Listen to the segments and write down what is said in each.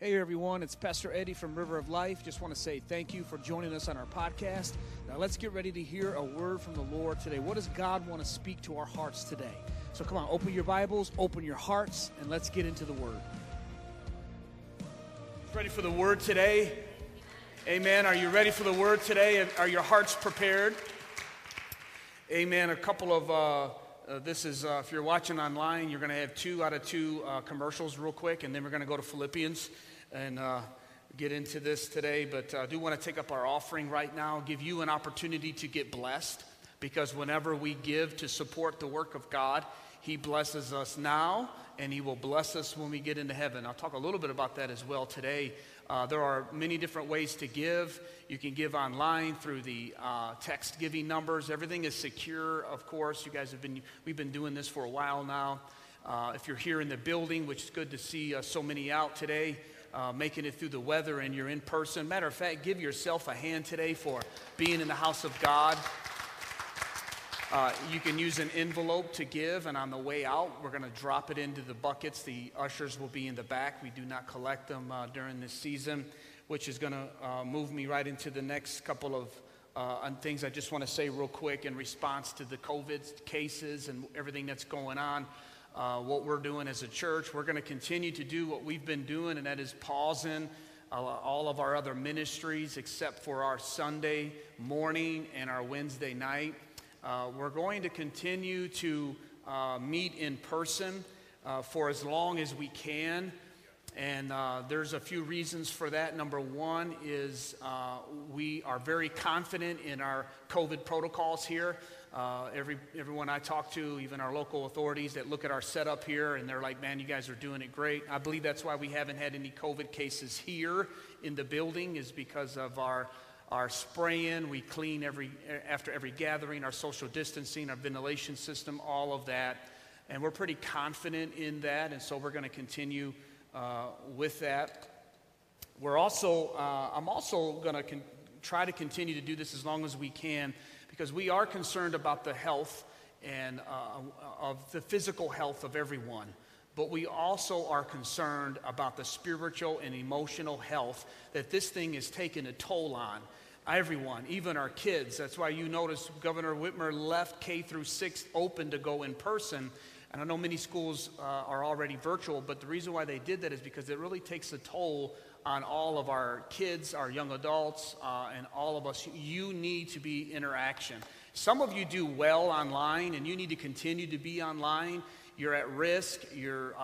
Hey everyone, it's Pastor Eddie from River of Life. Just want to say thank you for joining us on our podcast. Now let's get ready to hear a word from the Lord today. What does God want to speak to our hearts today? So come on, open your Bibles, open your hearts, and let's get into the word. Ready for the word today? Amen. Are you ready for the word today? Are your hearts prepared? Amen. A couple of if you're watching online, you're going to have 2 out of 2 commercials real quick, and then we're going to go to Philippians and get into this today. But I do want to take up our offering right now, give you an opportunity to get blessed, because whenever we give to support the work of God, He blesses us now, and He will bless us when we get into heaven. I'll talk a little bit about that as well today. There are many different ways to give. You can give online through the text giving numbers. Everything is secure, of course. You guys have been, we've been doing this for a while now. If you're here in the building, which is good to see so many out today, making it through the weather and you're in person. Matter of fact, give yourself a hand today for being in the house of God. You can use an envelope to give, and on the way out, we're going to drop it into the buckets. The ushers will be in the back. We do not collect them during this season, which is going to move me right into the next couple of things I just want to say real quick in response to the COVID cases and everything that's going on. What we're doing as a church, we're going to continue to do what we've been doing, and that is pausing all of our other ministries except for our Sunday morning and our Wednesday night. We're going to continue to meet in person for as long as we can, and there's a few reasons for that. Number one is we are very confident in our COVID protocols here. Everyone I talk to, even our local authorities that look at our setup here, and they're like, man, you guys are doing it great. I believe that's why we haven't had any COVID cases here in the building, is because of our spraying. We clean after every gathering, our social distancing, our ventilation system, all of that. And we're pretty confident in that, and so we're going to continue with that. We're also, I'm also going to try to continue to do this as long as we can, because we are concerned about the health and of the physical health of everyone. But we also are concerned about the spiritual and emotional health that this thing is taking a toll on everyone, even our kids. That's why you notice Governor Whitmer left K-6 open to go in person. And I know many schools are already virtual, but the reason why they did that is because it really takes a toll on all of our kids, our young adults, and all of us. You need to be interaction. Some of you do well online, and you need to continue to be online. You're at risk, you're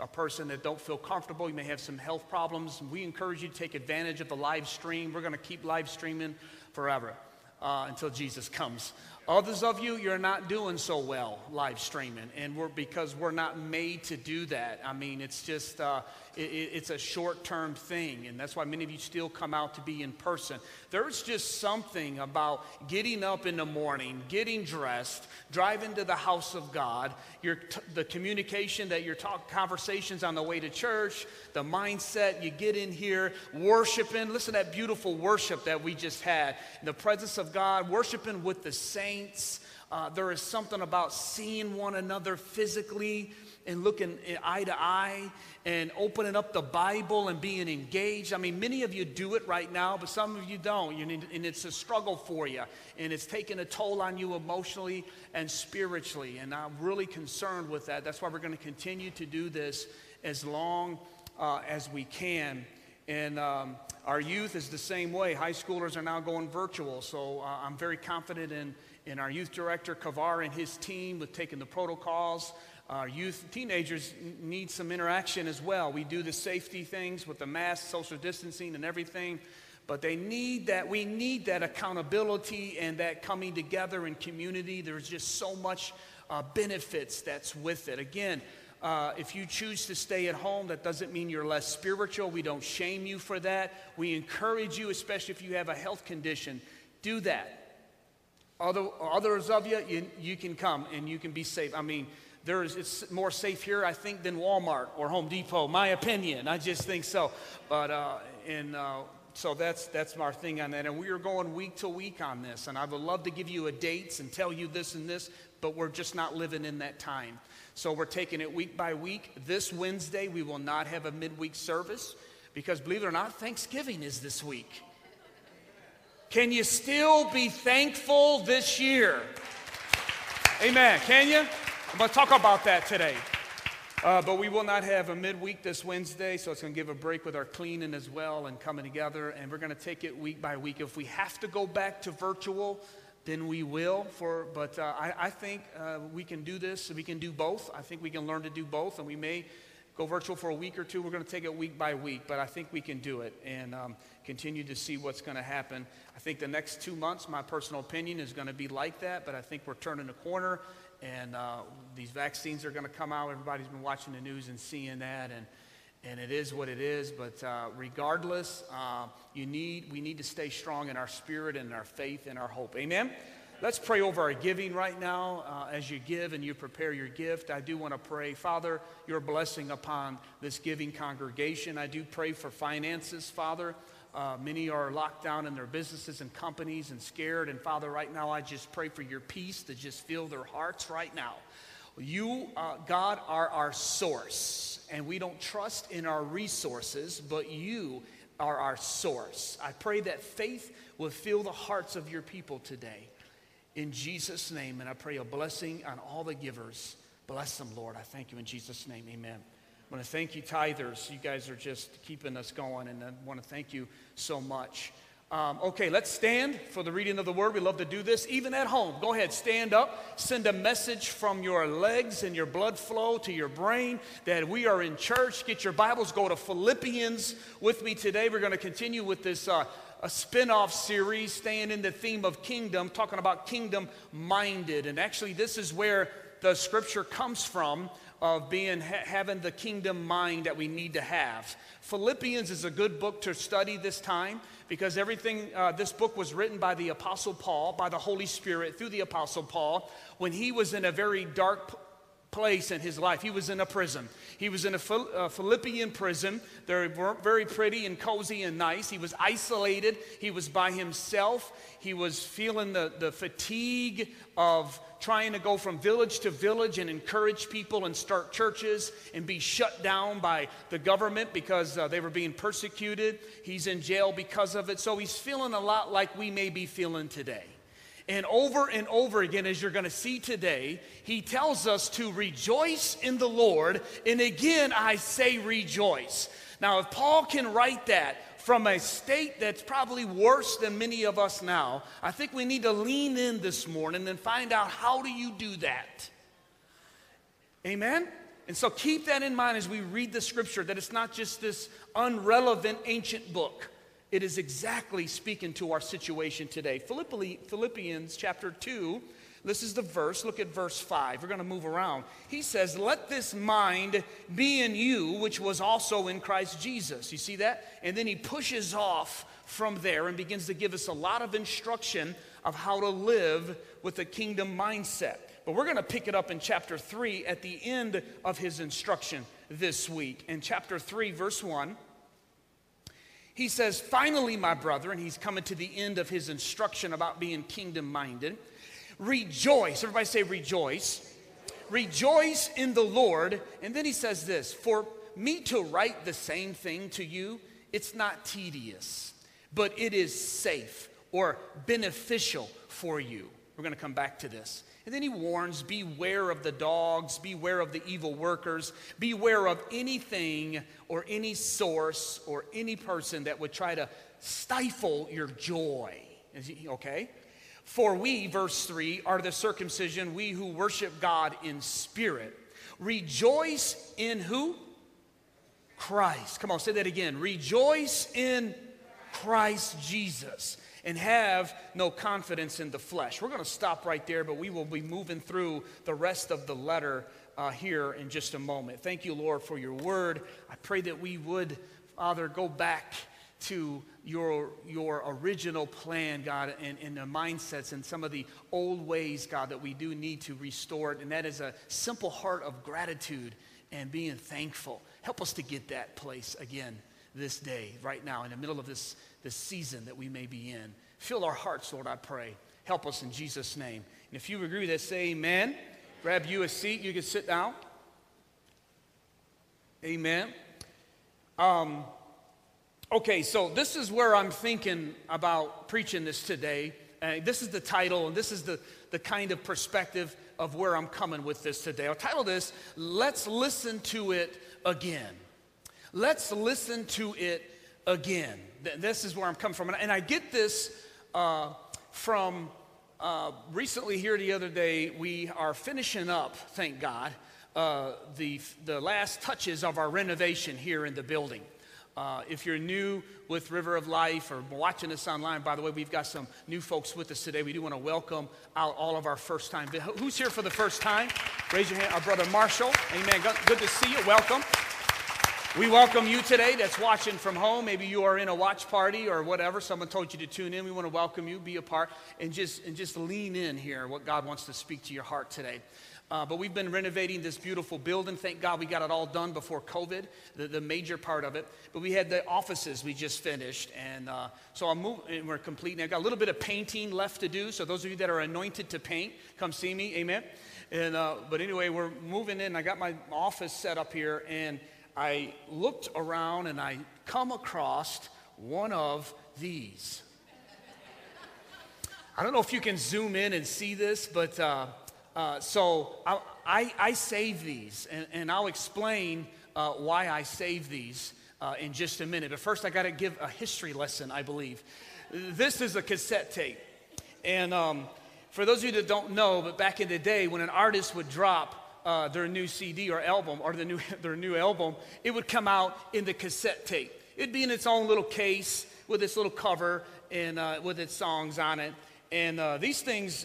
a person that don't feel comfortable, you may have some health problems. We encourage you to take advantage of the live stream. We're going to keep live streaming forever until Jesus comes. Others of you, you're not doing so well live streaming, and because we're not made to do that. I mean, it's just, it's a short-term thing, and that's why many of you still come out to be in person. There's just something about getting up in the morning, getting dressed, driving to the house of God, the communication that conversations on the way to church, the mindset you get in here, worshiping. Listen to that beautiful worship that we just had, in the presence of God, worshiping with the saints. There is something about seeing one another physically and looking eye to eye and opening up the Bible and being engaged. I mean, many of you do it right now, but some of you don't, and it's a struggle for you, and it's taking a toll on you emotionally and spiritually, and I'm really concerned with that. That's why we're going to continue to do this as long as we can. And our youth is the same way. High schoolers are now going virtual, so I'm very confident in our youth director, Kavar, and his team with taking the protocols. Our youth teenagers need some interaction as well. We do the safety things with the mask, social distancing, and everything, but they need that. We need that accountability and that coming together in community. There's just so much benefits that's with it. Again, if you choose to stay at home, that doesn't mean you're less spiritual. We don't shame you for that. We encourage you, especially if you have a health condition, do that. Others of you, you can come and you can be safe. I mean, it's more safe here, I think, than Walmart or Home Depot. My opinion, I just think so. But so that's our thing on that. And we are going week to week on this. And I would love to give you dates and tell you this and this, but we're just not living in that time. So we're taking it week by week. This Wednesday, we will not have a midweek service because, believe it or not, Thanksgiving is this week. Can you still be thankful this year? Amen. Can you? I'm going to talk about that today. But we will not have a midweek this Wednesday, so it's going to give a break with our cleaning as well and coming together, and we're going to take it week by week. If we have to go back to virtual, then we will. But I think we can do this. We can do both. I think we can learn to do both, and we may go virtual for a week or two. We're going to take it week by week, but I think we can do it and continue to see what's going to happen. I think the next 2 months, my personal opinion, is going to be like that, but I think we're turning a corner. And these vaccines are going to come out. Everybody's been watching the news and seeing that, and it is what it is. But regardless, we need to stay strong in our spirit and our faith and our hope. Amen? Let's pray over our giving right now. As you give and you prepare your gift, I do want to pray, Father, your blessing upon this giving congregation. I do pray for finances, Father. Many are locked down in their businesses and companies and scared. And, Father, right now I just pray for your peace to just fill their hearts right now. You, God, are our source, and we don't trust in our resources, but you are our source. I pray that faith will fill the hearts of your people today. In Jesus' name, and I pray a blessing on all the givers. Bless them, Lord. I thank you in Jesus' name. Amen. I want to thank you, tithers. You guys are just keeping us going, and I want to thank you so much. Okay, let's stand for the reading of the word. We love to do this, even at home. Go ahead, stand up. Send a message from your legs and your blood flow to your brain that we are in church. Get your Bibles. Go to Philippians with me today. We're going to continue with this a spin-off series, staying in the theme of kingdom, talking about kingdom-minded. And actually, this is where the scripture comes from, of being having the kingdom mind that we need to have. Philippians is a good book to study this time because everything, this book was written by the Apostle Paul, by the Holy Spirit, through the Apostle Paul, when he was in a very dark place in his life. He was in a prison. He was in a Philippian prison. They weren't very pretty and cozy and nice. He was isolated. He was by himself. He was feeling the fatigue of trying to go from village to village and encourage people and start churches and be shut down by the government because they were being persecuted. He's in jail because of it. So he's feeling a lot like we may be feeling today. And over again, as you're going to see today, he tells us to rejoice in the Lord. And again, I say rejoice. Now, if Paul can write that from a state that's probably worse than many of us now, I think we need to lean in this morning and find out, how do you do that? Amen? And so keep that in mind as we read the scripture, that it's not just this irrelevant ancient book. It is exactly speaking to our situation today. Philippians chapter 2, this is the verse. Look at verse 5. We're going to move around. He says, let this mind be in you, which was also in Christ Jesus. You see that? And then he pushes off from there and begins to give us a lot of instruction of how to live with a kingdom mindset. But we're going to pick it up in chapter 3 at the end of his instruction this week. In chapter 3, verse 1. He says, finally, my brethren, he's coming to the end of his instruction about being kingdom-minded. Rejoice. Everybody say rejoice. Rejoice in the Lord. And then he says this, for me to write the same thing to you, it's not tedious, but it is safe or beneficial for you. We're going to come back to this. And then he warns, beware of the dogs, beware of the evil workers, beware of anything or any source or any person that would try to stifle your joy. Okay? For we, verse 3, are the circumcision, we who worship God in spirit. Rejoice in who? Christ. Come on, say that again. Rejoice in Christ Jesus. And have no confidence in the flesh. We're going to stop right there, but we will be moving through the rest of the letter here in just a moment. Thank you, Lord, for your word. I pray that we would, Father, go back to your original plan, God, and the mindsets and some of the old ways, God, that we do need to restore it. And that is a simple heart of gratitude and being thankful. Help us to get that place again this day, right now, in the middle of this season that we may be in. Fill our hearts, Lord, I pray. Help us in Jesus' name. And if you agree with that, say amen. Grab you a seat. You can sit down. Amen. Okay, so this is where I'm thinking about preaching this today. This is the title, and this is the kind of perspective of where I'm coming with this today. I'll title this, Let's Listen to It Again. Let's listen to it again. This is where I'm coming from. And I get this from recently here the other day. We are finishing up, thank God, the last touches of our renovation here in the building. If you're new with River of Life or watching us online, by the way, we've got some new folks with us today. We do want to welcome out all of our first time. Who's here for the first time? Raise your hand. Our brother Marshall. Amen. Good to see you. Welcome. We welcome you today that's watching from home. Maybe you are in a watch party or whatever. Someone told you to tune in. We want to welcome you, be a part, and just lean in here what God wants to speak to your heart today. But we've been renovating this beautiful building. Thank God we got it all done before COVID, the major part of it. But we had the offices we just finished, and so we're completing. I've got a little bit of painting left to do, so those of you that are anointed to paint, come see me, amen. And but anyway, we're moving in. I got my office set up here, and I looked around, and I come across one of these. I don't know if you can zoom in and see this, but... So I save these, and I'll explain why I save these in just a minute. But first, I got to give a history lesson, I believe. This is a cassette tape. And for those of you that don't know, but back in the day, when an artist would drop their new CD or album or their new album, it would come out in the cassette tape. It'd be in its own little case with its little cover and with its songs on it. And these things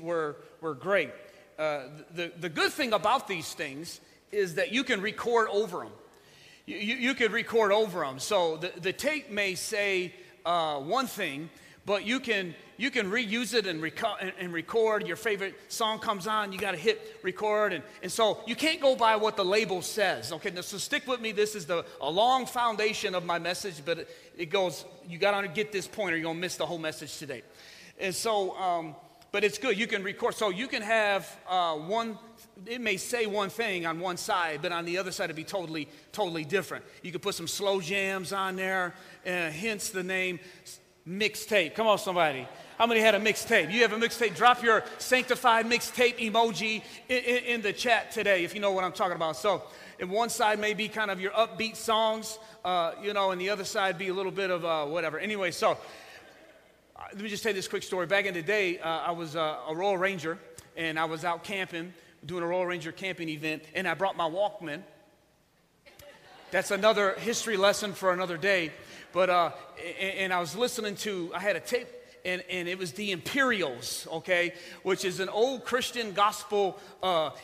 were great. The good thing about these things is that you can record over them. You could record over them. So the tape may say one thing, but you can reuse it and record. Your favorite song comes on, you got to hit record. And so you can't go by what the label says. Okay, so stick with me. This is a long foundation of my message, but it goes, you got to get this point or you're going to miss the whole message today. And so, but it's good. You can record. So you can have it may say one thing on one side, but on the other side it'd be totally, totally different. You could put some slow jams on there, hence the name mixtape. Come on, somebody. How many had a mixtape? You have a mixtape? Drop your sanctified mixtape emoji in the chat today if you know what I'm talking about. So, and one side may be kind of your upbeat songs, and the other side be a little bit of whatever. Anyway, so... let me just tell you this quick story. Back in the day, I was a Royal Ranger, and I was out camping, doing a Royal Ranger camping event, and I brought my Walkman. That's another history lesson for another day. But and I was listening to, I had a tape, and it was the Imperials, okay, which is an old Christian gospel,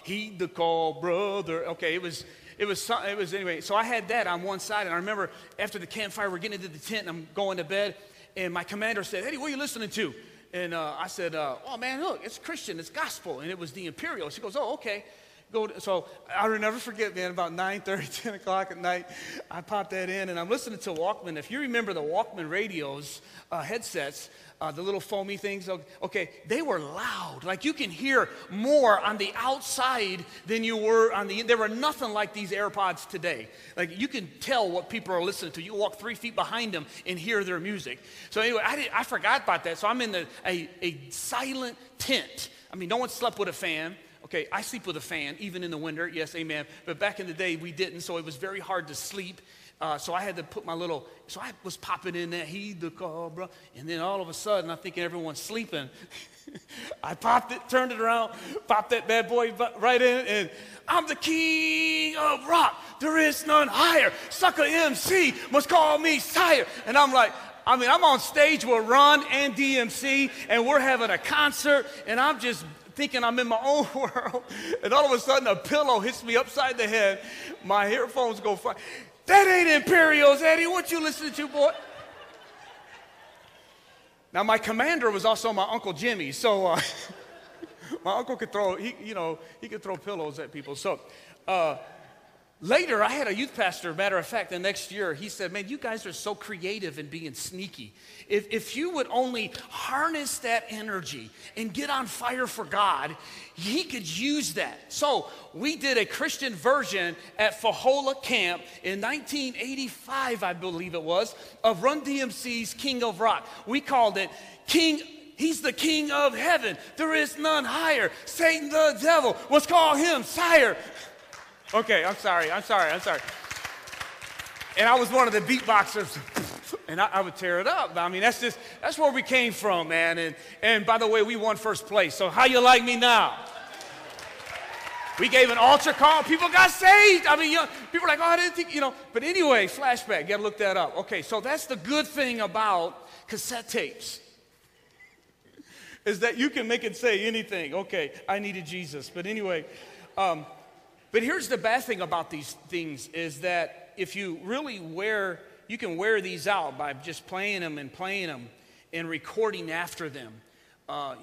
heed the call, brother. Okay, it was anyway. So I had that on one side, and I remember after the campfire, we're getting into the tent, and I'm going to bed. And my commander said, Eddie, what are you listening to? And I said, oh, man, look, it's Christian. It's gospel. And it was the Imperial. She goes, oh, okay. So I'll never forget, man, about 9:30, 10 o'clock at night, I popped that in, and I'm listening to Walkman. If you remember the Walkman radios, headsets, the little foamy things, okay, they were loud. Like you can hear more on the outside than you were on the, there were nothing like these AirPods today. Like you can tell what people are listening to. You walk 3 feet behind them and hear their music. So anyway, I forgot about that. So I'm in a silent tent. I mean, no one slept with a fan. Okay, I sleep with a fan, even in the winter. Yes, amen. But back in the day, we didn't, so it was very hard to sleep. So I had to put my little, so I was popping in that, heed the call, bro. And then all of a sudden, I'm thinking everyone's sleeping. I popped it, turned it around, popped that bad boy right in, and I'm the king of rock. There is none higher. Sucker MC must call me sire. And I'm like, I mean, I'm on stage with Run and DMC, and we're having a concert, and I'm just... thinking I'm in my own world, and all of a sudden a pillow hits me upside the head. My earphones go flying. That ain't Imperials, Eddie. What you listening to, boy? Now, my commander was also my Uncle Jimmy, so my uncle could throw, he could throw pillows at people. So, Later, I had a youth pastor, matter of fact, the next year, he said, man, you guys are so creative in being sneaky. If you would only harness that energy and get on fire for God, he could use that. So we did a Christian version at Fahola Camp in 1985, I believe it was, of Run DMC's King of Rock. We called it He's the King of Heaven. There is none higher. Satan the devil. Let's call him sire. Okay, I'm sorry. And I was one of the beatboxers, and I would tear it up. I mean, that's where we came from, man. And by the way, we won first place, so how you like me now? We gave an altar call. People got saved. I mean, you know, people were like, oh, I didn't think, you know. But anyway, flashback, got to look that up. Okay, so that's the good thing about cassette tapes is that you can make it say anything. Okay, I needed Jesus. But anyway, but here's the bad thing about these things is that if you really you can wear these out by just playing them and recording after them.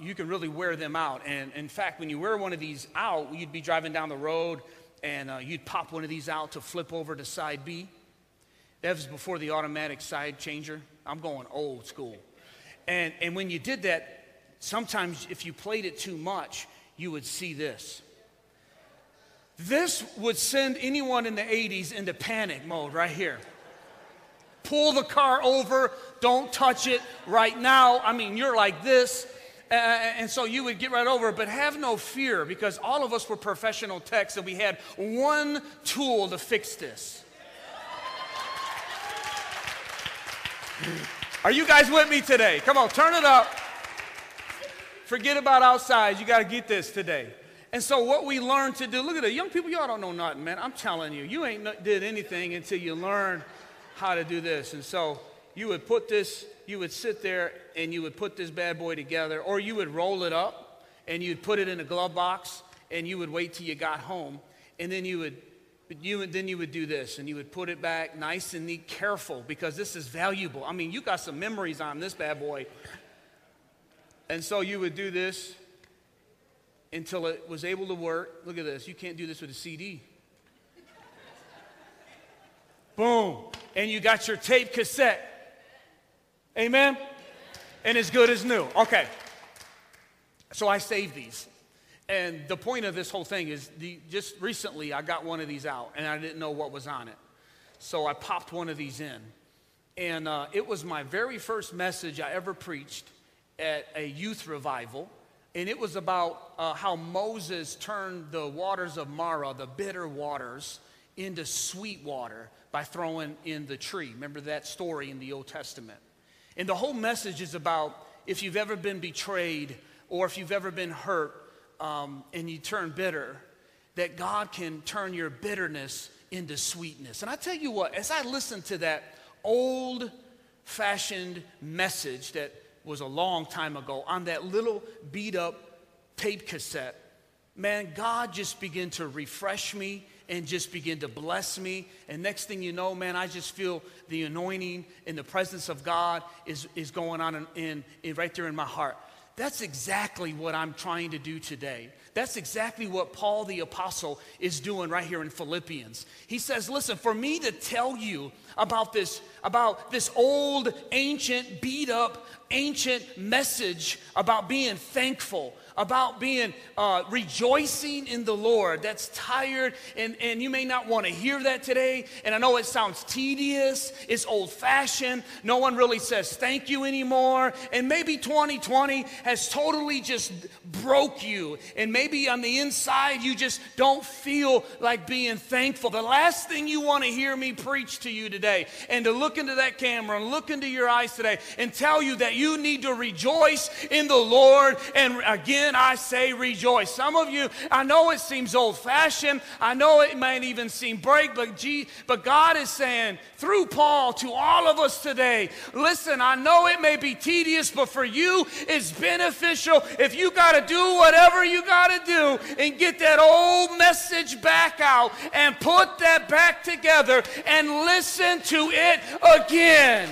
You can really wear them out. And in fact, when you wear one of these out, you'd be driving down the road and you'd pop one of these out to flip over to side B. That was before the automatic side changer. I'm going old school. And when you did that, sometimes if you played it too much, you would see this. This would send anyone in the 80s into panic mode right here. Pull the car over, don't touch it right now. I mean, you're like this, and so you would get right over. But have no fear, because all of us were professional techs, and we had one tool to fix this. Are you guys with me today? Come on, turn it up. Forget about outside. You got to get this today. And so what we learned to do, look at the young people, y'all don't know nothing, man. I'm telling you, you ain't did anything until you learn how to do this. And so you would put this, you would sit there and you would put this bad boy together, or you would roll it up and you'd put it in a glove box and you would wait till you got home. And then you would do this, and you would put it back nice and neat, careful, because this is valuable. I mean, you got some memories on this bad boy. And so you would do this until it was able to work. Look at this. You can't do this with a CD. Boom. And you got your tape cassette. Amen? And as good as new. Okay. So I saved these. And the point of this whole thing is just recently I got one of these out, and I didn't know what was on it. So I popped one of these in. And it was my very first message I ever preached at a youth revival. And it was about how Moses turned the waters of Marah, the bitter waters, into sweet water by throwing in the tree. Remember that story in the Old Testament. And the whole message is about if you've ever been betrayed or if you've ever been hurt and you turn bitter, that God can turn your bitterness into sweetness. And I tell you what, as I listened to that old-fashioned message that was a long time ago, on that little beat-up tape cassette, man, God just began to refresh me and just began to bless me. And next thing you know, man, I just feel the anointing and the presence of God is going on in right there in my heart. That's exactly what I'm trying to do today. That's exactly what Paul the Apostle is doing right here in Philippians. He says, listen, for me to tell you about this old, ancient, beat-up, ancient message about being thankful, about being rejoicing in the Lord, that's tired, and you may not want to hear that today. And I know it sounds tedious, it's old-fashioned, no one really says thank you anymore, and maybe 2020 has totally just broke you, and maybe on the inside you just don't feel like being thankful. The last thing you want to hear me preach to you today, and to look into that camera and look into your eyes today and tell you that you need to rejoice in the Lord, and again, I say rejoice. Some of you, I know it seems old-fashioned. I know it might even seem break, but God is saying through Paul to all of us today, listen, I know it may be tedious, but for you it's beneficial. If you got to do whatever you got to do and get that old message back out and put that back together and listen to it again.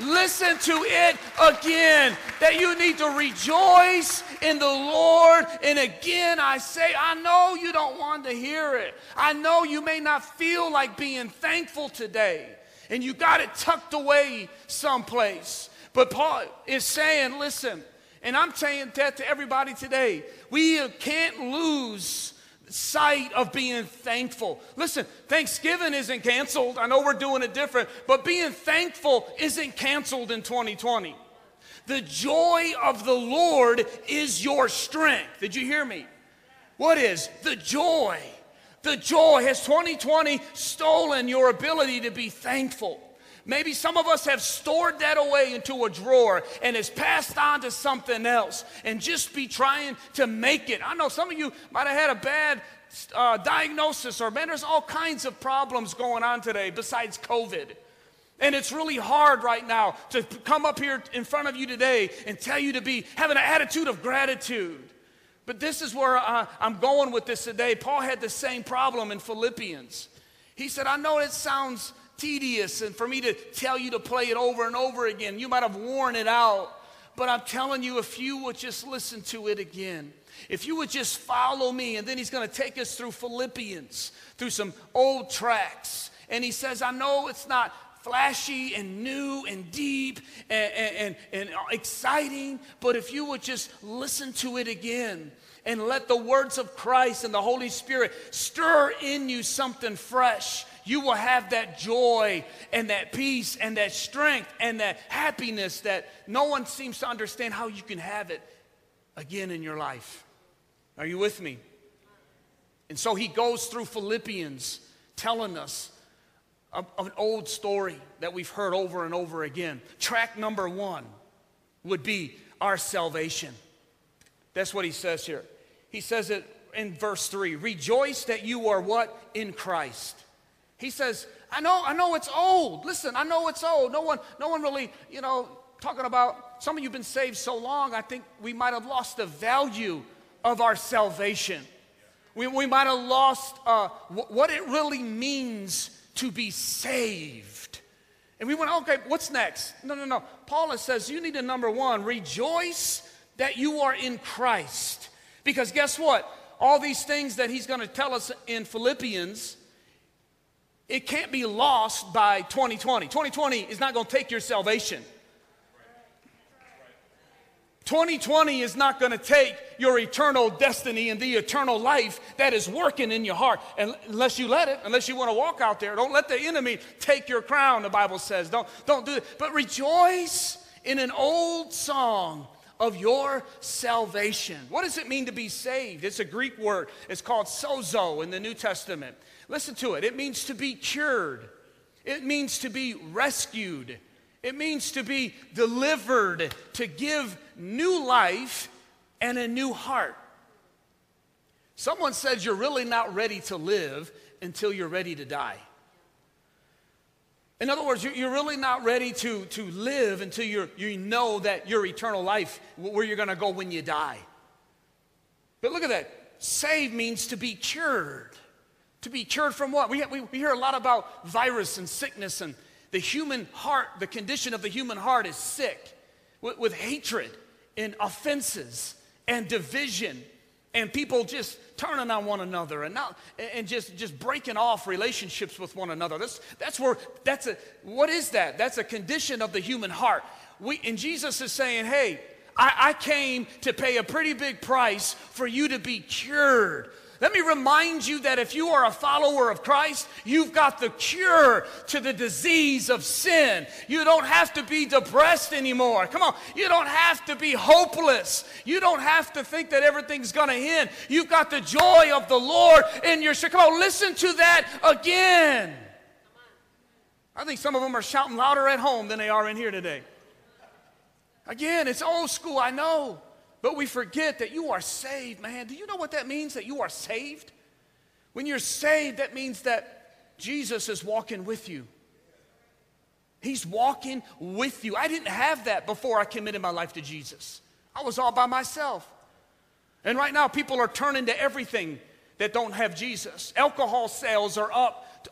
Listen to it again. that you need to rejoice in the Lord. And again, I say, I know you don't want to hear it. I know you may not feel like being thankful today, and you got it tucked away someplace. But Paul is saying, listen, and I'm saying that to everybody today, we can't lose sight of being thankful. Listen, Thanksgiving isn't canceled. I know we're doing it different, but being thankful isn't canceled in 2020. The joy of the Lord is your strength. Did you hear me? What is the joy? The joy. Has 2020 stolen your ability to be thankful? Maybe some of us have stored that away into a drawer and it's passed on to something else and just be trying to make it. I know some of you might have had a bad diagnosis, or man, there's all kinds of problems going on today besides COVID. And it's really hard right now to come up here in front of you today and tell you to be having an attitude of gratitude. But this is where I'm going with this today. Paul had the same problem in Philippians. He said, I know it sounds tedious and for me to tell you to play it over and over again. You might have worn it out, but I'm telling you, if you would just listen to it again, if you would just follow me, and then he's going to take us through Philippians, through some old tracks. And he says, I know it's not flashy and new and deep and exciting, but if you would just listen to it again and let the words of Christ and the Holy Spirit stir in you something fresh, you will have that joy and that peace and that strength and that happiness that no one seems to understand how you can have it again in your life. Are you with me? And so he goes through Philippians telling us of an old story that we've heard over and over again. Track number one would be our salvation. That's what he says here. He says it in verse 3. Rejoice that you are what? In Christ. He says, I know it's old. Listen, I know it's old. No one really, talking about, some of you have been saved so long, I think we might have lost the value of our salvation. We might have lost what it really means to be saved. And we went, okay, what's next? No. Paul says, you need to, number one, rejoice that you are in Christ. Because guess what? All these things that he's going to tell us in Philippians, it can't be lost by 2020. 2020 is not going to take your salvation. 2020 is not going to take your eternal destiny and the eternal life that is working in your heart. And unless you let it, unless you want to walk out there, don't let the enemy take your crown, the Bible says. Don't do it. But rejoice in an old song of your salvation. What does it mean to be saved? It's a Greek word. It's called sozo in the New Testament. Listen to it. It means to be cured. It means to be rescued. It means to be delivered, to give new life and a new heart. Someone says you're really not ready to live until you're ready to die. In other words, you're really not ready to live until you know that your eternal life, where you're going to go when you die. But look at that. Saved means to be cured. To be cured from what? We hear a lot about virus and sickness, and the human heart, the condition of the human heart is sick with hatred and offenses and division and people just turning on one another and just breaking off relationships with one another. What is that? That's a condition of the human heart. And Jesus is saying, hey, I came to pay a pretty big price for you to be cured. Let me remind you that if you are a follower of Christ, you've got the cure to the disease of sin. You don't have to be depressed anymore. Come on. You don't have to be hopeless. You don't have to think that everything's going to end. You've got the joy of the Lord in your soul. Come on, listen to that again. I think some of them are shouting louder at home than they are in here today. Again, it's old school, I know. But we forget that you are saved, man. Do you know what that means, that you are saved? When you're saved, that means that Jesus is walking with you. He's walking with you. I didn't have that before I committed my life to Jesus. I was all by myself. And right now, people are turning to everything that don't have Jesus. Alcohol sales are up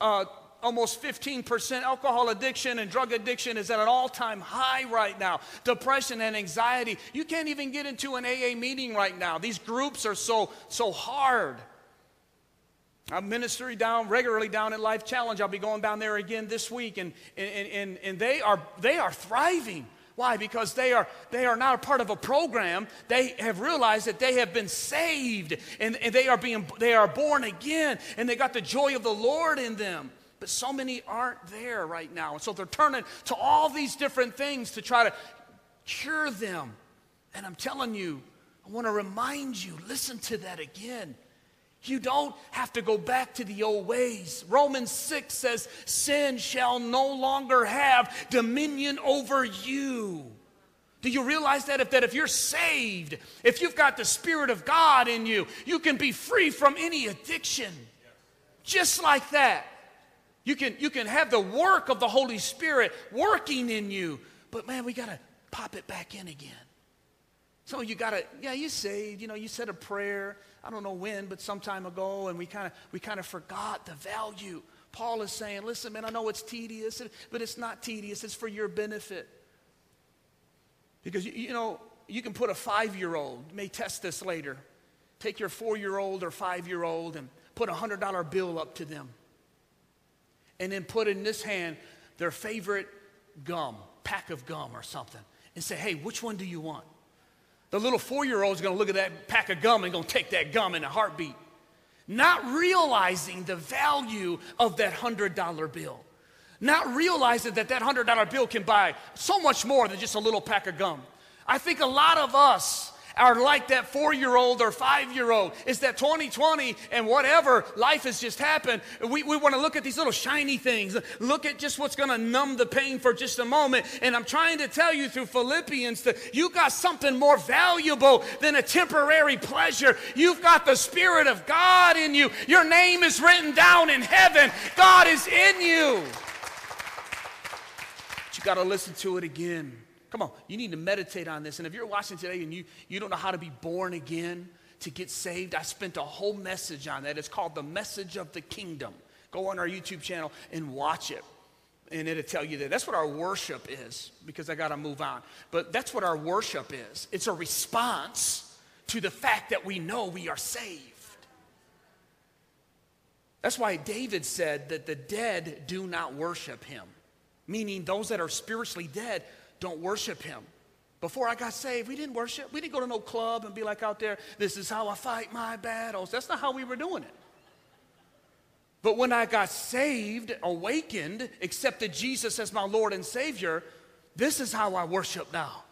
almost 15%. Alcohol addiction and drug addiction is at an all-time high right now. Depression and anxiety. You can't even get into an AA meeting right now. These groups are so hard. I ministry down regularly down at Life Challenge. I'll be going down there again this week, and they are thriving. Why? Because they are not a part of a program. They have realized that they have been saved, and they are born again, and they got the joy of the Lord in them. But so many aren't there right now, and so they're turning to all these different things to try to cure them. And I'm telling you, I want to remind you, listen to that again. You don't have to go back to the old ways. Romans 6 says, sin shall no longer have dominion over you. Do you realize that if you're saved, if you've got the Spirit of God in you, you can be free from any addiction. Just like that. You can have the work of the Holy Spirit working in you. But man, we got to pop it back in again. So you got to, yeah, you saved, you know, you said a prayer, I don't know when, but some time ago, and we kind of forgot the value. Paul is saying, listen, man, I know it's tedious, but it's not tedious. It's for your benefit. Because, you know, you can put a 5-year-old, may test this later, take your 4-year-old or 5-year-old and put a $100 bill up to them. And then put in this hand their favorite gum, pack of gum or something, and say, hey, which one do you want? The little 4-year-old is going to look at that pack of gum and going to take that gum in a heartbeat, not realizing the value of that $100 bill, not realizing that $100 bill can buy so much more than just a little pack of gum. I think a lot of us are like that 4-year-old or 5-year-old. It's that 2020 and whatever, life has just happened. We want to look at these little shiny things. Look at just what's going to numb the pain for just a moment. And I'm trying to tell you through Philippians that you got something more valuable than a temporary pleasure. You've got the Spirit of God in you. Your name is written down in heaven. God is in you. But you got to listen to it again. Come on, you need to meditate on this. And if you're watching today and you don't know how to be born again, to get saved, I spent a whole message on that. It's called The Message of the Kingdom. Go on our YouTube channel and watch it. And it'll tell you that. That's what our worship is, because I got to move on. But that's what our worship is. It's a response to the fact that we know we are saved. That's why David said that the dead do not worship him, meaning those that are spiritually dead don't worship him. Before I got saved, we didn't worship. We didn't go to no club and be like out there, this is how I fight my battles. That's not how we were doing it. But when I got saved, awakened, accepted Jesus as my Lord and Savior, this is how I worship now.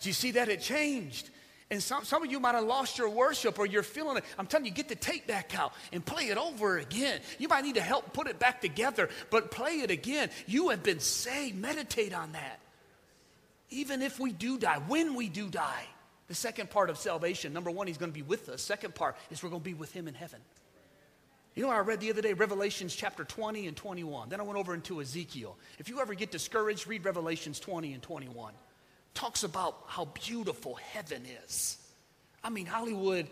Do you see that? It changed. And some of you might have lost your worship or you're feeling it. I'm telling you, get the tape back out and play it over again. You might need to help put it back together, but play it again. You have been saved. Meditate on that. Even if we do die, when we do die, the second part of salvation, number one, he's going to be with us. Second part is we're going to be with him in heaven. You know, I read the other day, Revelations chapter 20 and 21. Then I went over into Ezekiel. If you ever get discouraged, read Revelations 20 and 21. Talks about how beautiful heaven is. I mean, Hollywood,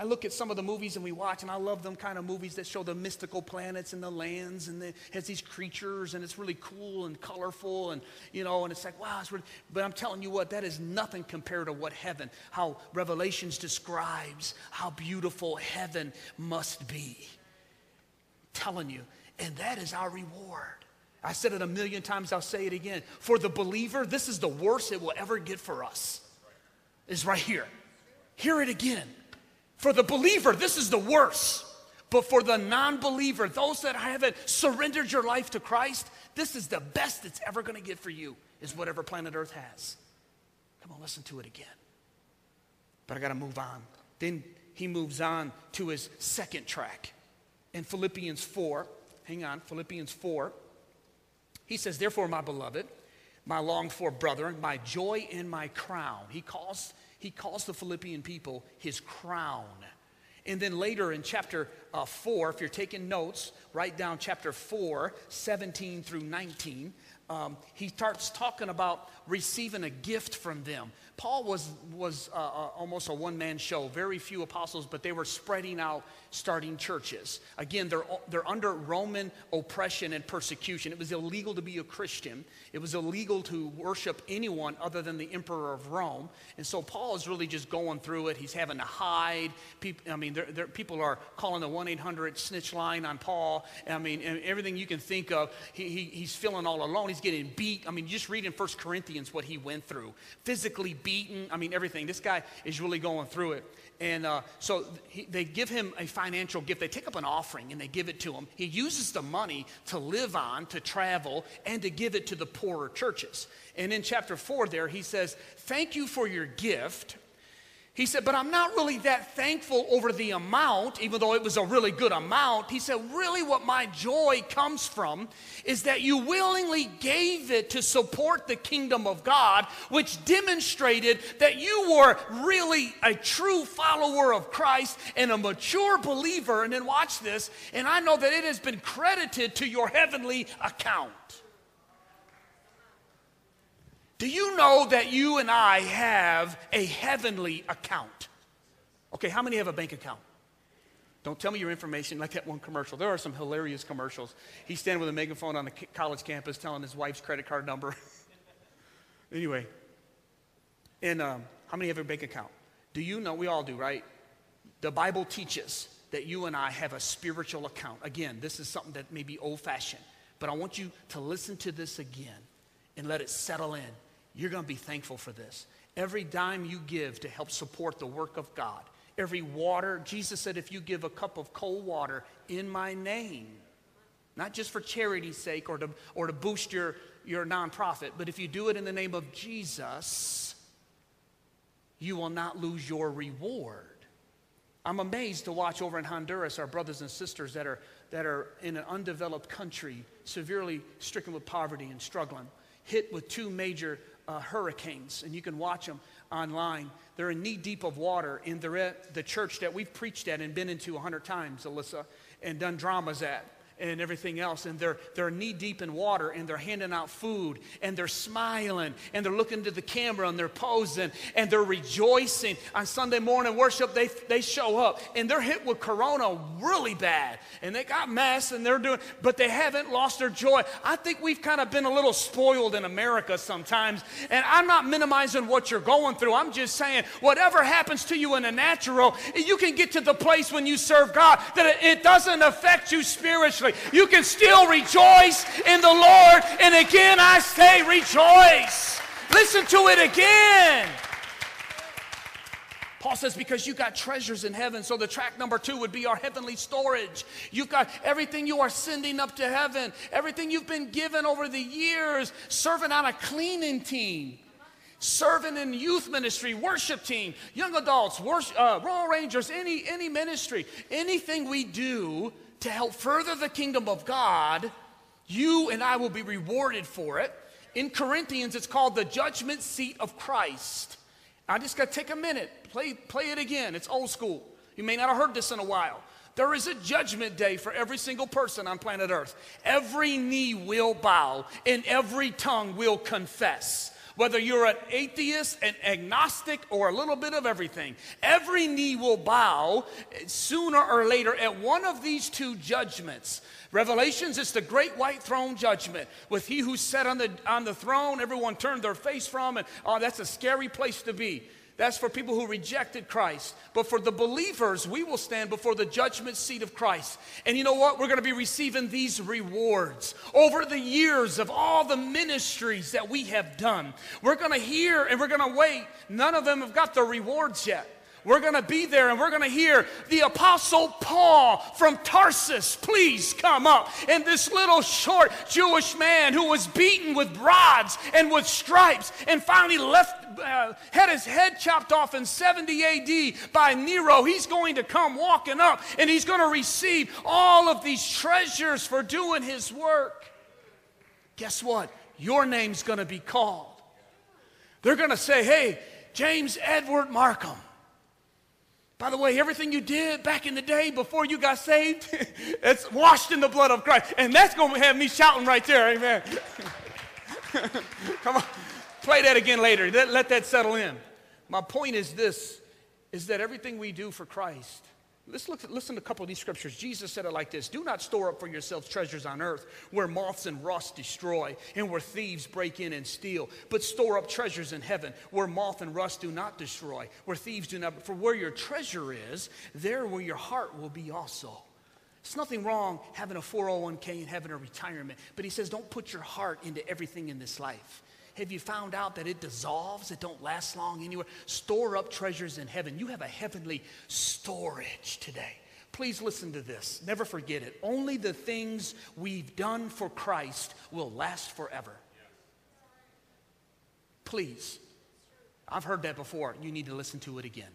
I look at some of the movies and we watch, and I love them kind of movies that show the mystical planets and the lands, and it has these creatures, and it's really cool and colorful, and you know, and it's like, wow, it's really, but I'm telling you what, that is nothing compared to what heaven, how Revelations describes how beautiful heaven must be. I'm telling you, and that is our reward. I said it a million times, I'll say it again. For the believer, this is the worst it will ever get for us. It's right here. Hear it again. For the believer, this is the worst. But for the non-believer, those that haven't surrendered your life to Christ, this is the best it's ever going to get for you, is whatever planet Earth has. Come on, listen to it again. But I got to move on. Then he moves on to his second track. In Philippians 4, hang on, Philippians 4, he says, therefore, my beloved, my longed-for brethren, my joy and my crown. He calls the Philippian people his crown. And then later in chapter 4, if you're taking notes, write down chapter 4, 17 through 19. He starts talking about receiving a gift from them. Paul was almost a one-man show. Very few apostles, but they were spreading out, starting churches. Again, they're under Roman oppression and persecution. It was illegal to be a Christian. It was illegal to worship anyone other than the emperor of Rome. And so Paul is really just going through it. He's having to hide. People are calling the 1-800 snitch line on Paul. And everything you can think of. He's feeling all alone. He's getting beat. Just read in 1 Corinthians what he went through. Physically beaten. Everything. This guy is really going through it. And so they give him a financial gift. They take up an offering and they give it to him. He uses the money to live on, to travel, and to give it to the poorer churches. And in chapter 4 there, he says, thank you for your gift. He said, but I'm not really that thankful over the amount, even though it was a really good amount. He said, really what my joy comes from is that you willingly gave it to support the kingdom of God, which demonstrated that you were really a true follower of Christ and a mature believer. And then watch this, and I know that it has been credited to your heavenly account. Do you know that you and I have a heavenly account? Okay, how many have a bank account? Don't tell me your information like that one commercial. There are some hilarious commercials. He's standing with a megaphone on the college campus telling his wife's credit card number. Anyway, and how many have a bank account? Do you know, we all do, right? The Bible teaches that you and I have a spiritual account. Again, this is something that may be old-fashioned, but I want you to listen to this again and let it settle in. You're going to be thankful for this. Every dime you give to help support the work of God, every water, Jesus said, if you give a cup of cold water in my name, not just for charity's sake or to boost your nonprofit, but if you do it in the name of Jesus, you will not lose your reward. I'm amazed to watch over in Honduras our brothers and sisters that are in an undeveloped country, severely stricken with poverty and struggling, hit with two major hurricanes, and you can watch them online. They're in knee-deep of water, and they're at the church that we've preached at and been into 100 times, Alyssa, and done dramas at and everything else, and they're knee-deep in water, and they're handing out food, and they're smiling, and they're looking to the camera, and they're posing, and they're rejoicing. On Sunday morning worship, they show up, and they're hit with corona really bad, and they got masks, and they're doing, but they haven't lost their joy. I think we've kind of been a little spoiled in America sometimes, and I'm not minimizing what you're going through. I'm just saying, whatever happens to you in the natural, you can get to the place when you serve God that it doesn't affect you spiritually. You can still rejoice in the Lord. And again, I say rejoice. Listen to it again. Paul says, because you got treasures in heaven. So the track number 2 would be our heavenly storage. You've got everything you are sending up to heaven, everything you've been given over the years, serving on a cleaning team, serving in youth ministry, worship team, young adults, worship, Royal Rangers, any ministry, anything we do to help further the kingdom of God, you and I will be rewarded for it. In Corinthians, it's called the judgment seat of Christ. I just got to take a minute. Play it again. It's old school. You may not have heard this in a while. There is a judgment day for every single person on planet Earth. Every knee will bow and every tongue will confess. Whether you're an atheist, an agnostic, or a little bit of everything, every knee will bow sooner or later at one of these two judgments. Revelations is the great white throne judgment with he who sat on the throne. Everyone turned their face from it. Oh, that's a scary place to be. That's for people who rejected Christ. But for the believers, we will stand before the judgment seat of Christ. And you know what? We're going to be receiving these rewards over the years of all the ministries that we have done. We're going to hear and we're going to wait. None of them have got the rewards yet. We're going to be there and we're going to hear the Apostle Paul from Tarsus, please come up. And this little short Jewish man who was beaten with rods and with stripes and finally had his head chopped off in 70 A.D. by Nero. He's going to come walking up and he's going to receive all of these treasures for doing his work. Guess what? Your name's going to be called. They're going to say, hey, James Edward Markham. By the way, everything you did back in the day before you got saved, it's washed in the blood of Christ. And that's going to have me shouting right there, amen. Come on, play that again later. Let that settle in. My point is this, is that everything we do for Christ, listen to a couple of these scriptures. Jesus said it like this, do not store up for yourselves treasures on earth where moths and rust destroy and where thieves break in and steal, but store up treasures in heaven where moth and rust do not destroy, where thieves do not, for where your treasure is, there will your heart will be also. It's nothing wrong having a 401k and having a retirement, but he says don't put your heart into everything in this life. Have you found out that it dissolves? It don't last long anywhere. Store up treasures in heaven. You have a heavenly storage today. Please listen to this. Never forget it. Only the things we've done for Christ will last forever. Please. I've heard that before. You need to listen to it again.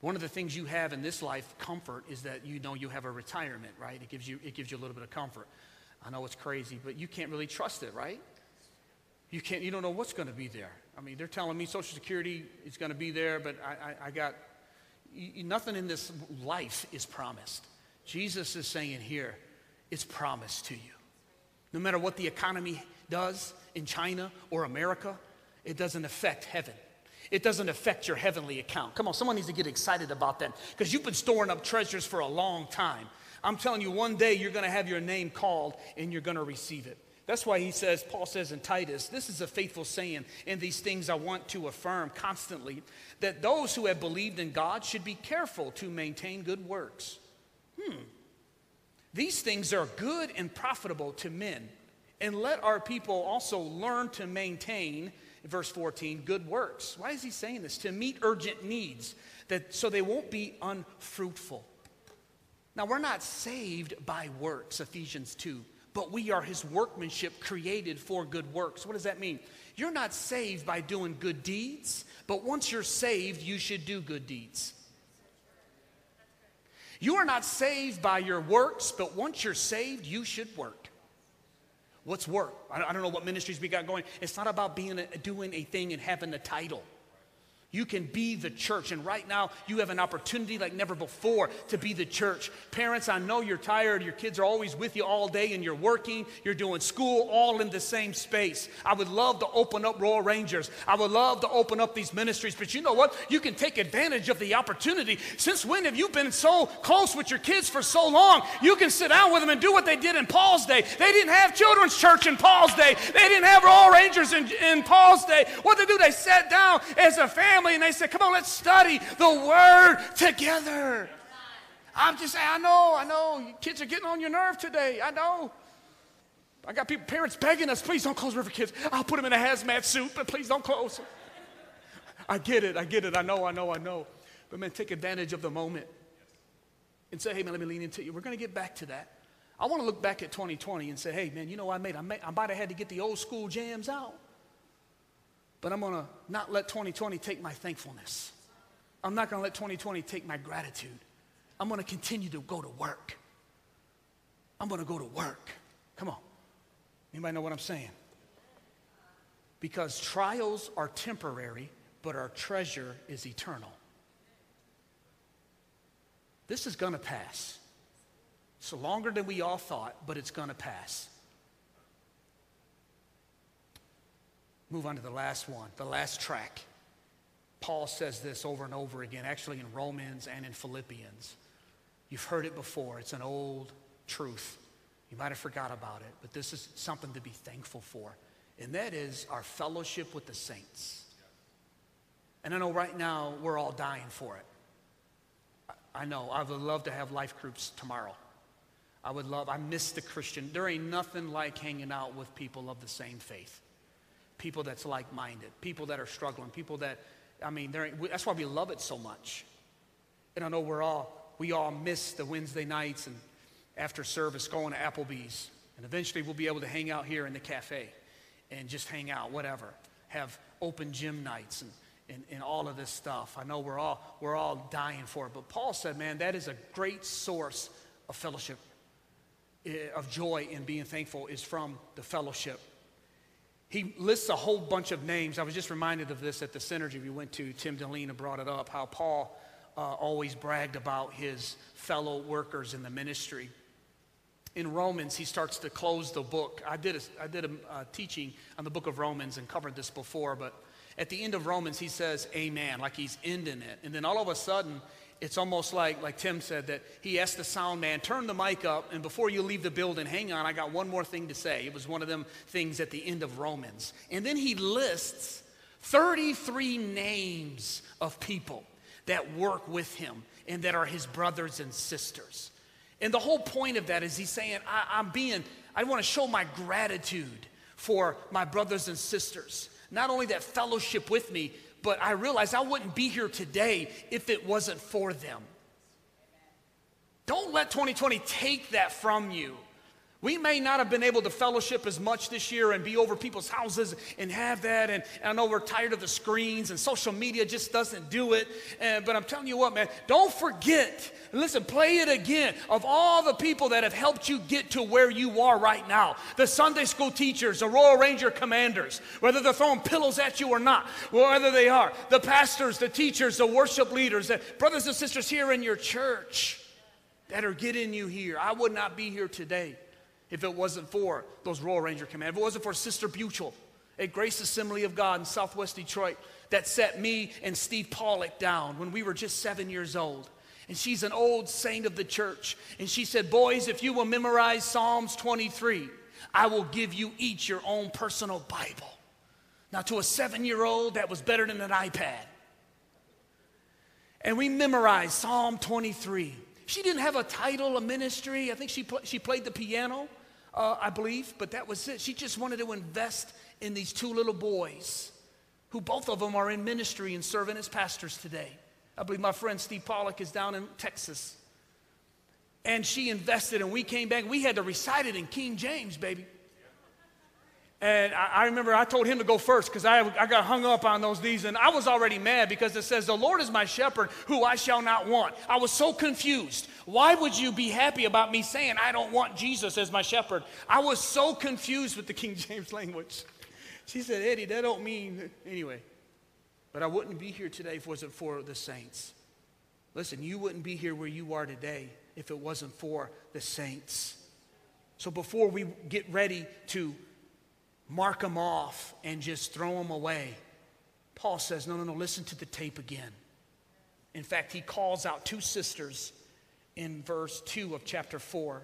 One of the things you have in this life, comfort, is that you know you have a retirement, right? It gives you a little bit of comfort. I know it's crazy, but you can't really trust it, right? You don't know what's going to be there. I mean, they're telling me Social Security is going to be there, but I got nothing in this life is promised. Jesus is saying here, it's promised to you. No matter what the economy does in China or America, it doesn't affect heaven. It doesn't affect your heavenly account. Come on, someone needs to get excited about that because you've been storing up treasures for a long time. I'm telling you, one day you're going to have your name called and you're going to receive it. That's why he says, Paul says in Titus, this is a faithful saying, and these things I want to affirm constantly, that those who have believed in God should be careful to maintain good works. These things are good and profitable to men, and let our people also learn to maintain, verse 14, good works. Why is he saying this? To meet urgent needs, so they won't be unfruitful. Now, we're not saved by works, Ephesians 2, but we are his workmanship created for good works. What does that mean? You're not saved by doing good deeds, but once you're saved, you should do good deeds. You are not saved by your works, but once you're saved, you should work. What's work? I don't know what ministries we got going. It's not about doing a thing and having a title. You can be the church, and right now you have an opportunity like never before to be the church. Parents, I know you're tired. Your kids are always with you all day, and you're working. You're doing school all in the same space. I would love to open up Royal Rangers. I would love to open up these ministries, but you know what? You can take advantage of the opportunity. Since when have you been so close with your kids for so long? You can sit down with them and do what they did in Paul's day. They didn't have children's church in Paul's day. They didn't have Royal Rangers in Paul's day. What they do? They sat down as a family. And they said, come on, let's study the Word together. I'm just saying, I know. You kids are getting on your nerve today. I know. I got parents begging us, please don't close River Kids. I'll put them in a hazmat suit, but please don't close them. I get it. I know. But, man, take advantage of the moment and say, hey, man, let me lean into you. We're going to get back to that. I want to look back at 2020 and say, hey, man, you know what I might have had to get the old school jams out. But I'm going to not let 2020 take my thankfulness. I'm not going to let 2020 take my gratitude. I'm going to continue to go to work. Come on. Anybody know what I'm saying? Because trials are temporary, but our treasure is eternal. This is going to pass. It's longer than we all thought, but it's going to pass. Move on to the last one, the last track. Paul says this over and over again, actually in Romans and in Philippians. You've heard it before. It's an old truth. You might have forgot about it, but this is something to be thankful for, and that is our fellowship with the saints. And I know right now we're all dying for it. I know. I would love to have life groups tomorrow. I miss the Christian. There ain't nothing like hanging out with people of the same faith. People that's like-minded, people that are struggling, that's why we love it so much. And I know we all miss the Wednesday nights and after service going to Applebee's. And eventually we'll be able to hang out here in the cafe and just hang out, whatever. Have open gym nights and all of this stuff. I know we're all dying for it. But Paul said, man, that is a great source of fellowship, of joy, and being thankful is from the fellowship. He lists a whole bunch of names. I was just reminded of this at the synergy we went to. Tim Delena brought it up, how Paul always bragged about his fellow workers in the ministry. In Romans, he starts to close the book. I did a teaching on the book of Romans and covered this before, but at the end of Romans, he says, amen, like he's ending it. And then all of a sudden, it's almost like Tim said, that he asked the sound man, turn the mic up, and before you leave the building, hang on, I got one more thing to say. It was one of them things at the end of Romans. And then he lists 33 names of people that work with him and that are his brothers and sisters. And the whole point of that is he's saying, I want to show my gratitude for my brothers and sisters. Not only that fellowship with me, but I realize I wouldn't be here today if it wasn't for them. Don't let 2020 take that from you. We may not have been able to fellowship as much this year and be over people's houses and have that. And I know we're tired of the screens and social media just doesn't do it. But I'm telling you what, man, don't forget. Listen, play it again. Of all the people that have helped you get to where you are right now, the Sunday school teachers, the Royal Ranger commanders, whether they're throwing pillows at you or not, whether they are, the pastors, the teachers, the worship leaders, the brothers and sisters here in your church that are getting you here. I would not be here today if it wasn't for those Royal Ranger commanders, if it wasn't for Sister Butchel at Grace Assembly of God in Southwest Detroit that set me and Steve Pollock down when we were just 7 years old. And she's an old saint of the church. And she said, boys, if you will memorize Psalms 23, I will give you each your own personal Bible. Now, to a 7-year-old, that was better than an iPad. And we memorized Psalm 23. She didn't have a title, a ministry. I think she played the piano. I believe, but that was it. She just wanted to invest in these two little boys who both of them are in ministry and serving as pastors today. I believe my friend Steve Pollock is down in Texas. And she invested, and we came back. We had to recite it in King James, baby. And I remember I told him to go first because I got hung up on those these, and I was already mad because it says, the Lord is my shepherd, who I shall not want. I was so confused. Why would you be happy about me saying I don't want Jesus as my shepherd? I was so confused with the King James language. She said, Eddie, that don't mean, anyway. But I wouldn't be here today if it wasn't for the saints. Listen, you wouldn't be here where you are today if it wasn't for the saints. So before we get ready to mark them off and just throw them away, Paul says, no, listen to the tape again. In fact, he calls out two sisters in verse 2 of chapter 4.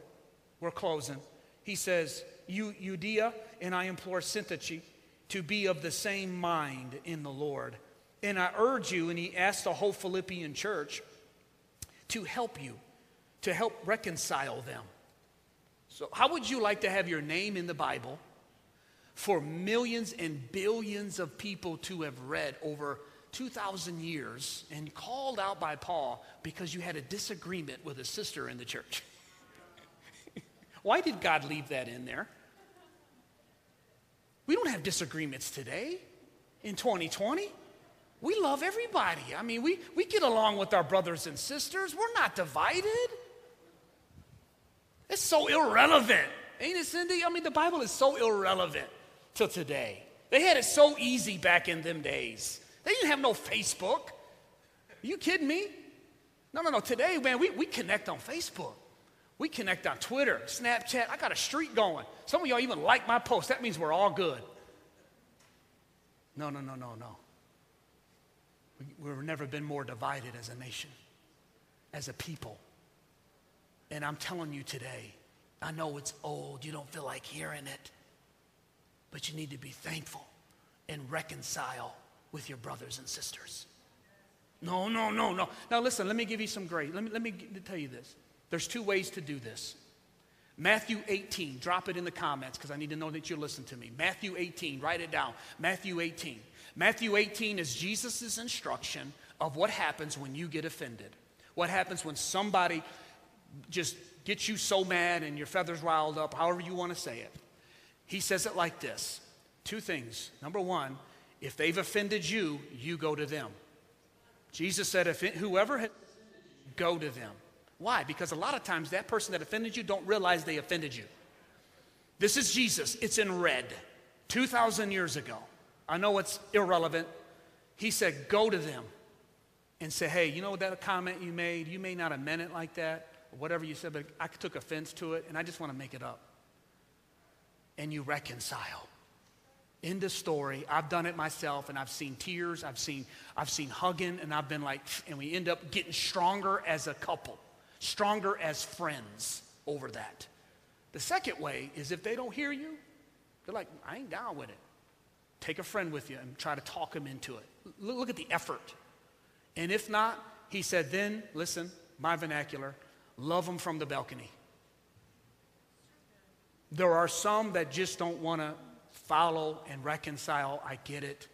We're closing. He says, you, Udea, and I implore Syntyche to be of the same mind in the Lord. And I urge you, and he asked the whole Philippian church to help you, to help reconcile them. So how would you like to have your name in the Bible for millions and billions of people to have read over 2,000 years and called out by Paul because you had a disagreement with a sister in the church? Why did God leave that in there? We don't have disagreements today in 2020. We love everybody. I mean, we get along with our brothers and sisters. We're not divided. It's so irrelevant. Ain't it, Cindy? I mean, the Bible is so irrelevant till today. They had it so easy back in them days. They didn't have no Facebook. Are you kidding me? No. Today, man, we connect on Facebook. We connect on Twitter, Snapchat. I got a streak going. Some of y'all even like my post. That means we're all good. No. We've never been more divided as a nation, as a people. And I'm telling you today, I know it's old. You don't feel like hearing it. But you need to be thankful and reconcile with your brothers and sisters. No. Now listen, let me give you some grace. Let me tell you this. There's two ways to do this. Matthew 18, drop it in the comments because I need to know that you listen to me. Matthew 18, write it down. Matthew 18. Matthew 18 is Jesus' instruction of what happens when you get offended. What happens when somebody just gets you so mad and your feathers riled up, however you want to say it. He says it like this. Two things. Number one, if they've offended you, you go to them. Jesus said, if whoever has offended you, go to them. Why? Because a lot of times that person that offended you don't realize they offended you. This is Jesus. It's in red. 2,000 years ago, I know it's irrelevant, he said, go to them and say, hey, you know that comment you made, you may not have meant it like that, or whatever you said, but I took offense to it, and I just want to make it up. And you reconcile. End of story. I've done it myself, and I've seen tears, I've seen hugging, and I've been like, and we end up getting stronger as a couple, stronger as friends over that. The second way is if they don't hear you, they're like, I ain't down with it. Take a friend with you and try to talk them into it. Look at the effort. And if not, he said, then, listen, my vernacular, love them from the balcony. There are some that just don't want to follow and reconcile. I get it,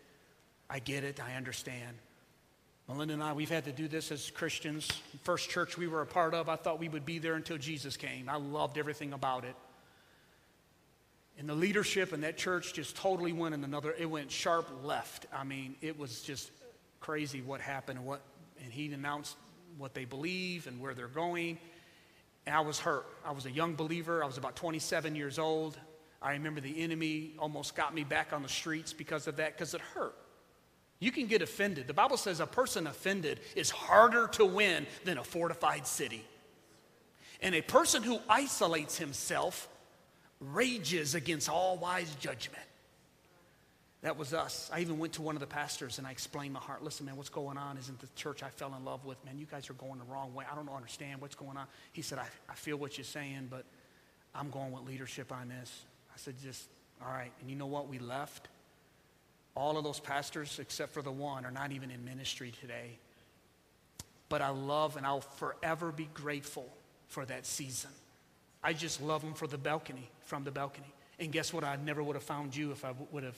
I understand. Melinda and I, we've had to do this as Christians. The first church we were a part of, I thought we would be there until Jesus came. I loved everything about it. And the leadership in that church just totally went in another, it went sharp left. I mean, it was just crazy what happened and he announced what they believe and where they're going. And I was hurt. I was a young believer. I was about 27 years old. I remember the enemy almost got me back on the streets because of that, because it hurt. You can get offended. The Bible says a person offended is harder to win than a fortified city. And a person who isolates himself rages against all wise judgment. That was us. I even went to one of the pastors and I explained my heart. Listen, man, what's going on? Isn't the church I fell in love with? Man, you guys are going the wrong way. I don't understand what's going on. He said, I feel what you're saying, but I'm going with leadership on this. I said, just, all right. And you know what? We left. All of those pastors, except for the one, are not even in ministry today. But I love and I'll forever be grateful for that season. I just love them from the balcony. And guess what? I never would have found you if I would have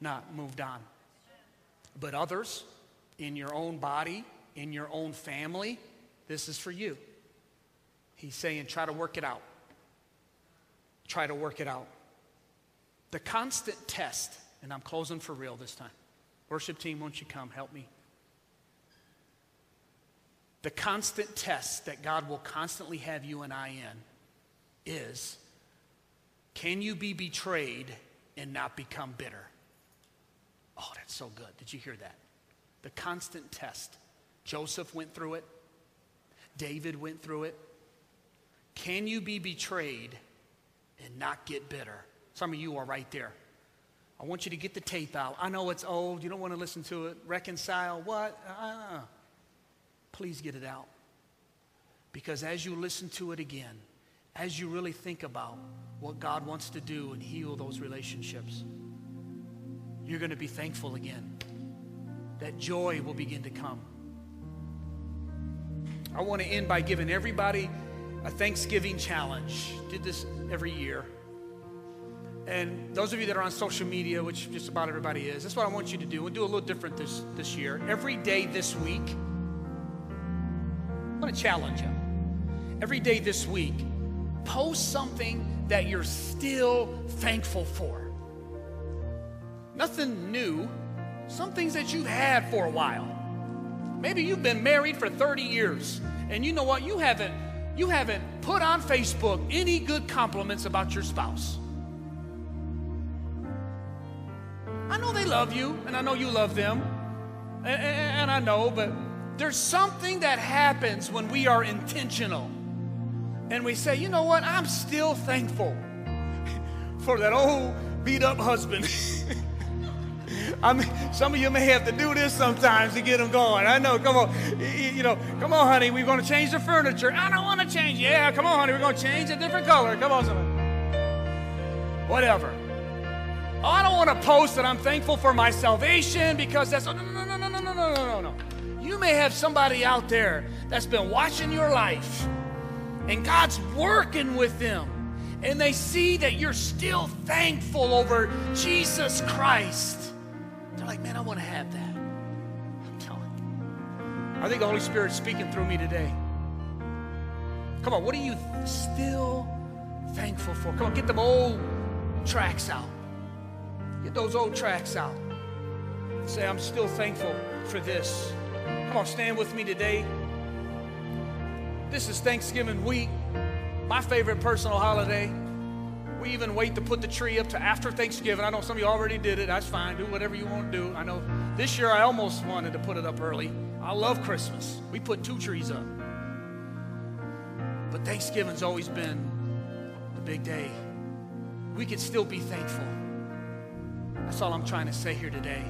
not moved on. But others, in your own body, in your own family, this is for you. He's saying, try to work it out. Try to work it out. The constant test, and I'm closing for real this time. Worship team, won't you come help me? The constant test that God will constantly have you and I in is, can you be betrayed and not become bitter? Oh, that's so good. Did you hear that? The constant test. Joseph went through it. David went through it. Can you be betrayed and not get bitter? Some of you are right there. I want you to get the tape out. I know it's old. You don't want to listen to it. Reconcile what? Please get it out. Because as you listen to it again, as you really think about what God wants to do and heal those relationships, you're going to be thankful again. That joy will begin to come. I want to end by giving everybody a Thanksgiving challenge. Did this every year. And those of you that are on social media, which just about everybody is, that's what I want you to do. We'll do a little different this year. Every day this week, I'm going to challenge you. Every day this week, post something that you're still thankful for. Nothing new, some things that you've had for a while. Maybe you've been married for 30 years, and you know what? You haven't put on Facebook any good compliments about your spouse. I know they love you, and I know you love them, and I know, but there's something that happens when we are intentional, and we say, you know what? I'm still thankful for that old beat-up husband. I mean, some of you may have to do this sometimes to get them going. I know, come on. You know, come on, honey, we're going to change the furniture. I don't want to change. Yeah, come on, honey, we're going to change a different color. Come on, somebody. Whatever. Oh, I don't want to post that I'm thankful for my salvation because that's... No. You may have somebody out there that's been watching your life and God's working with them and they see that you're still thankful over Jesus Christ. They're like, man, I want to have that. I'm telling you. I think the Holy Spirit's speaking through me today. Come on, what are you still thankful for? Come on, get them old tracks out. Get those old tracks out. Say, I'm still thankful for this. Come on, stand with me today. This is Thanksgiving week, my favorite personal holiday. We even wait to put the tree up to after Thanksgiving. I know some of you already did it. That's fine. Do whatever you want to do. I know this year I almost wanted to put it up early. I love Christmas. We put 2 trees up. But Thanksgiving's always been the big day. We can still be thankful. That's all I'm trying to say here today.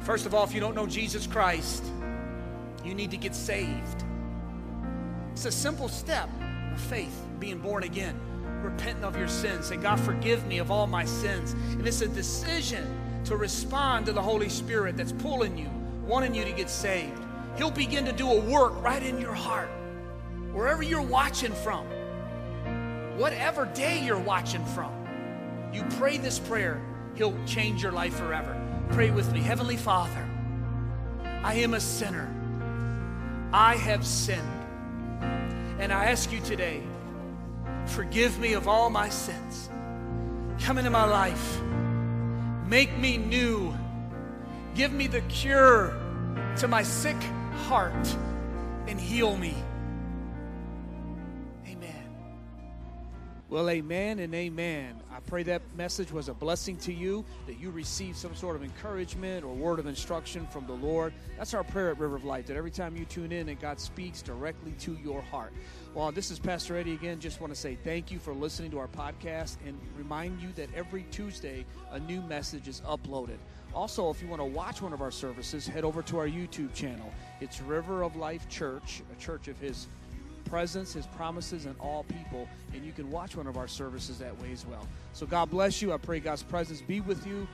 First of all, if you don't know Jesus Christ, you need to get saved. It's a simple step of faith, being born again, repenting of your sins, saying, God, forgive me of all my sins. And it's a decision to respond to the Holy Spirit that's pulling you, wanting you to get saved. He'll begin to do a work right in your heart, wherever you're watching from, whatever day you're watching from. You pray this prayer, he'll change your life forever. Pray with me. Heavenly Father, I am a sinner. I have sinned. And I ask you today, forgive me of all my sins. Come into my life. Make me new. Give me the cure to my sick heart and heal me. Amen. Well, amen and amen. I pray that message was a blessing to you, that you received some sort of encouragement or word of instruction from the Lord. That's our prayer at River of Life, that every time you tune in, that God speaks directly to your heart. Well, this is Pastor Eddie again. Just want to say thank you for listening to our podcast and remind you that every Tuesday a new message is uploaded. Also, if you want to watch one of our services, head over to our YouTube channel. It's River of Life Church, a church of His presence, His promises, and all people, and you can watch one of our services that way as well. So God bless you. I pray God's presence be with you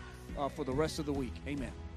for the rest of the week. Amen.